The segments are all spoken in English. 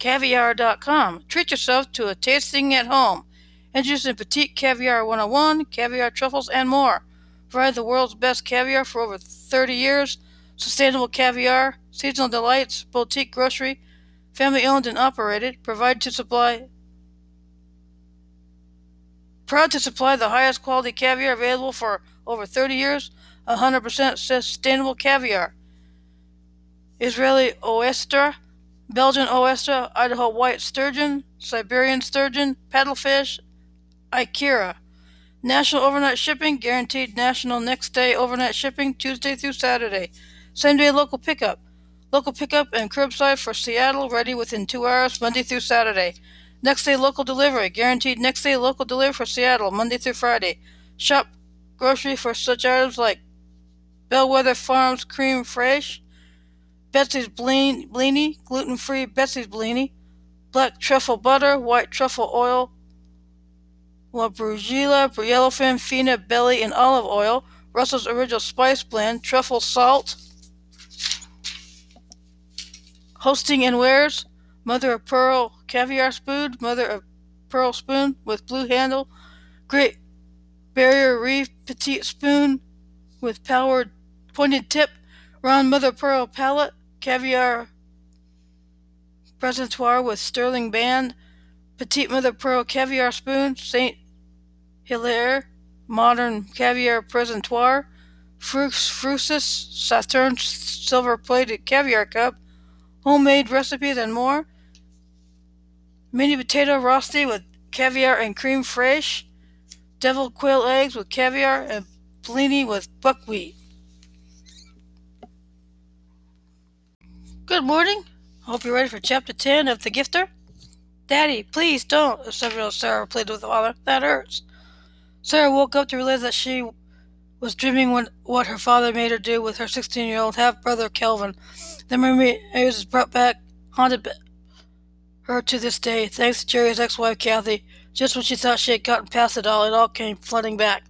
Caviar.com. Treat yourself to a tasting at home. Introducing Petite Caviar 101, caviar truffles, and more. Provide the world's best caviar for over 30 years. Sustainable caviar, seasonal delights, boutique grocery, family-owned and operated. Proud to supply the highest quality caviar available for over 30 years. 100% sustainable caviar. Israeli oyster, Belgian oyster, Idaho white sturgeon, Siberian sturgeon, paddlefish, aikira. National overnight shipping, guaranteed national next day overnight shipping, Tuesday through Saturday. Same day local pickup. Local pickup and curbside for Seattle, ready within 2 hours, Monday through Saturday. Next day local delivery, guaranteed next day local delivery for Seattle, Monday through Friday. Shop grocery for such items like Bellwether Farms Cream Fraiche, Betsy's Blini, gluten-free Betsy's Blini, black truffle butter, white truffle oil, La Brugilla, yellowfin, fina, belly, and olive oil, Russell's original spice blend, truffle salt, hosting and wares, mother of pearl caviar spoon, mother of pearl spoon with blue handle, Great Barrier Reef petite spoon with powered pointed tip, round mother of pearl palette, caviar presentoir with sterling band, petite mother of pearl caviar spoon, Saint Hilaire modern caviar presentoir, Frux Frucis Saturn silver plated caviar cup, homemade recipes and more. Mini potato rosti with caviar and cream fraiche, deviled quail eggs with caviar, and blini with buckwheat. Good morning. Hope you're ready for Chapter 10 of The Gifter. Daddy, please don't, the 7-year-old Sarah pleaded with the father. That hurts. Sarah woke up to realize that she was dreaming what her father made her do with her 16-year-old half-brother, Kelvin. The memory was brought back, haunted her to this day, thanks to Jerry's ex-wife, Cathie. Just when she thought she had gotten past it all came flooding back.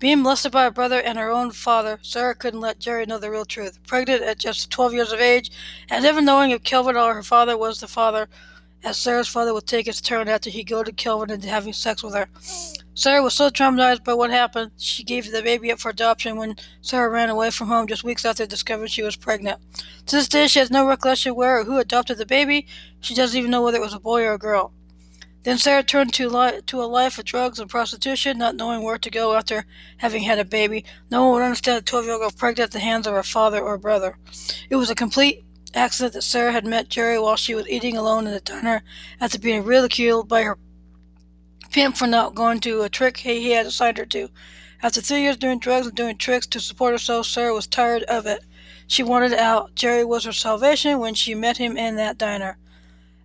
Being molested by her brother and her own father, Sarah couldn't let Jerry know the real truth. Pregnant at just 12 years of age, and never knowing if Kelvin or her father was the father, as Sarah's father would take his turn after he goaded Kelvin into having sex with her. Sarah was so traumatized by what happened, she gave the baby up for adoption when Sarah ran away from home just weeks after discovering she was pregnant. To this day, she has no recollection where or who adopted the baby. She doesn't even know whether it was a boy or a girl. Then Sarah turned to a life of drugs and prostitution, not knowing where to go after having had a baby. No one would understand a 12-year-old girl pregnant at the hands of her father or brother. It was a complete accident that Sarah had met Jerry while she was eating alone in a diner after being ridiculed by her pimp for not going to a trick he had assigned her to. After 3 years doing drugs and doing tricks to support herself, Sarah was tired of it. She wanted out. Jerry was her salvation when she met him in that diner.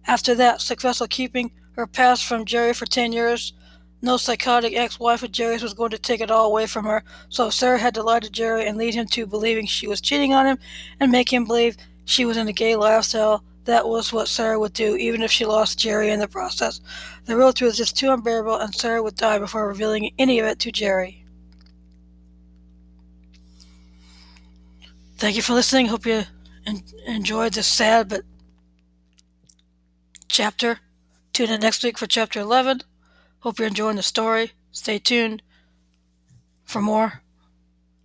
After that, successful keeping her past from Jerry for 10 years. No psychotic ex-wife of Jerry's was going to take it all away from her, so Sarah had to lie to Jerry and lead him to believing she was cheating on him and make him believe she was in a gay lifestyle. That was what Sarah would do, even if she lost Jerry in the process. The real truth was just too unbearable, and Sarah would die before revealing any of it to Jerry. Thank you for listening. Hope you enjoyed this sad but chapter. Tune in next week for Chapter 11. Hope you're enjoying the story. Stay tuned for more.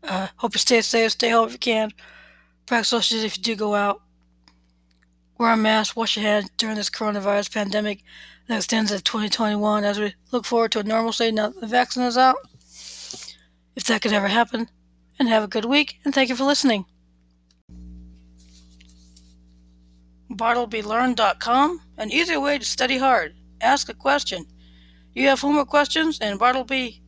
Hope you stay safe. Stay home if you can. Practice social distancing if you do go out. Wear a mask. Wash your hands during this coronavirus pandemic that extends to 2021 as we look forward to a normalcy now that the vaccine is out, if that could ever happen. And have a good week, and thank you for listening. Bartlebylearn.com, an easy way to study hard. Ask a question. You have homework questions, and Bartleby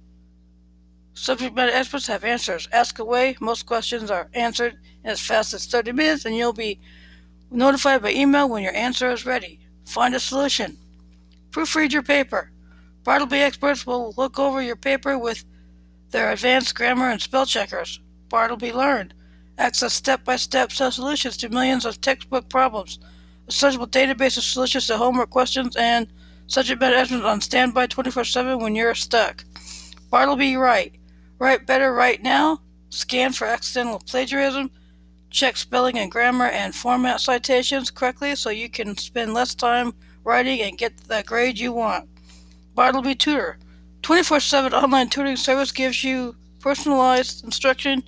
subject matter experts have answers. Ask away. Most questions are answered in as fast as 30 minutes, and you'll be notified by email when your answer is ready. Find a solution. Proofread your paper. Bartleby experts will look over your paper with their advanced grammar and spell checkers. Bartleby Learn. Access step-by-step solutions to millions of textbook problems. A searchable database of solutions to homework questions and subject matter experts on standby 24/7 when you're stuck. Bartleby Write. Write better right now. Scan for accidental plagiarism. Check spelling and grammar and format citations correctly so you can spend less time writing and get the grade you want. Bartleby Tutor. 24/7 online tutoring service gives you personalized instruction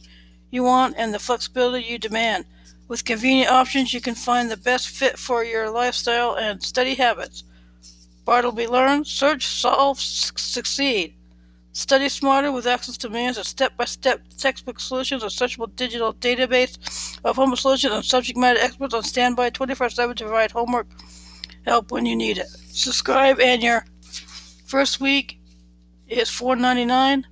you want and the flexibility you demand. With convenient options, you can find the best fit for your lifestyle and study habits. Bartleby Learn, Search, Solve, Succeed. Study smarter with access to millions of step-by-step textbook solutions, a searchable digital database of homework solutions, and subject matter experts on standby 24/7 to provide homework help when you need it. Subscribe, and your first week is $4.99.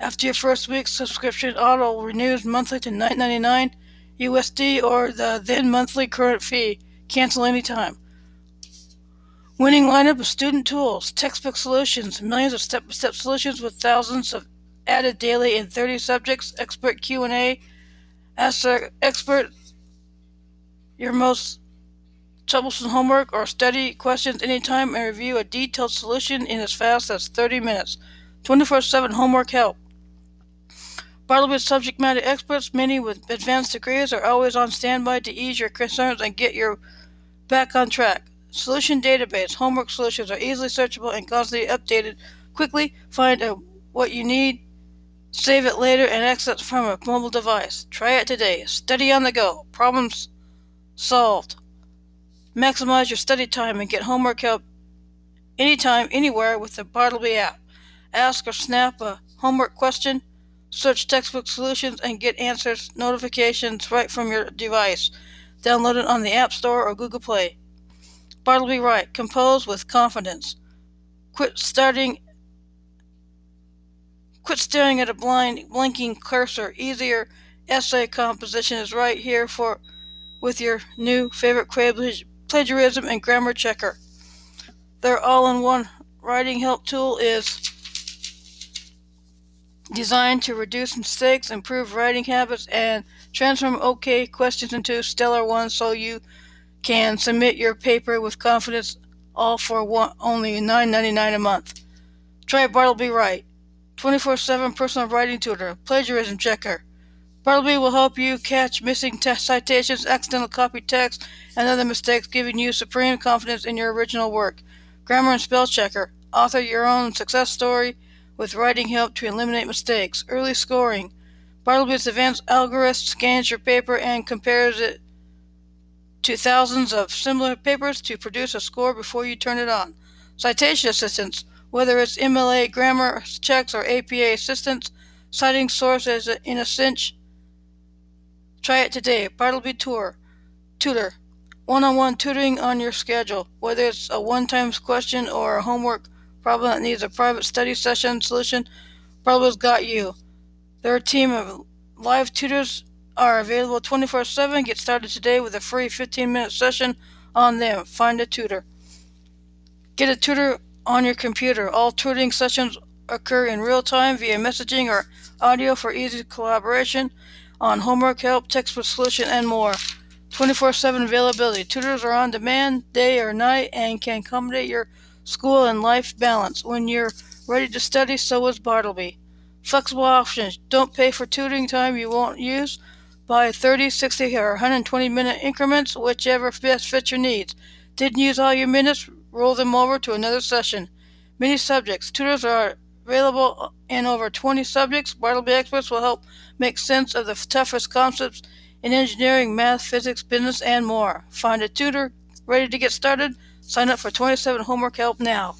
After your first week's subscription, auto renews monthly to $9.99 USD or the then monthly current fee. Cancel anytime. Winning lineup of student tools, textbook solutions, millions of step-by-step solutions with thousands of added daily in 30 subjects, expert Q&A, ask the expert your most troublesome homework or study questions anytime and review a detailed solution in as fast as 30 minutes. 24/7 homework help. Bartleby subject matter experts, many with advanced degrees, are always on standby to ease your concerns and get you back on track. Solution database. Homework solutions are easily searchable and constantly updated. Quickly find what you need, save it later, and access from a mobile device. Try it today. Study on the go. Problems solved. Maximize your study time and get homework help anytime, anywhere with the Bartleby app. Ask or snap a homework question. Search textbook solutions and get answers notifications right from your device. Download it on the App Store or Google Play. Bartleby Write. Compose with confidence. Quit staring at a blinking cursor. Easier essay composition is right here for with your new favorite plagiarism and grammar checker. Their all-in-one writing help tool is designed to reduce mistakes, improve writing habits, and transform okay questions into stellar ones so you can submit your paper with confidence, all for only $9.99 a month. Try Bartleby Write, 24/7 personal writing tutor, plagiarism checker. Bartleby will help you catch missing citations, accidental copied text, and other mistakes, giving you supreme confidence in your original work. Grammar and spell checker, author your own success story with writing help to eliminate mistakes. Early scoring, Bartleby's advanced algorithm scans your paper and compares it to thousands of similar papers to produce a score before you turn it on. Citation assistance, whether it's MLA grammar checks or APA assistance, citing sources in a cinch. Try it today. Bartleby Tutor. One-on-one tutoring on your schedule, whether it's a one-time question or a homework problem that needs a private study session solution. Bartleby's got you. Their team of live tutors are available 24/7. Get started today with a free 15-minute session on them. Find a tutor. Get a tutor on your computer. All tutoring sessions occur in real time via messaging or audio for easy collaboration on homework help, textbook solution, and more. 24/7 availability. Tutors are on demand day or night and can accommodate your school and life balance. When you're ready to study, so is Bartleby. Flexible options. Don't pay for tutoring time you won't use. Buy 30, 60, or 120-minute increments, whichever best fits your needs. Didn't use all your minutes? Roll them over to another session. Many subjects. Tutors are available in over 20 subjects. Bartleby experts will help make sense of the toughest concepts in engineering, math, physics, business, and more. Find a tutor. Ready to get started? Sign up for 24/7 homework help now.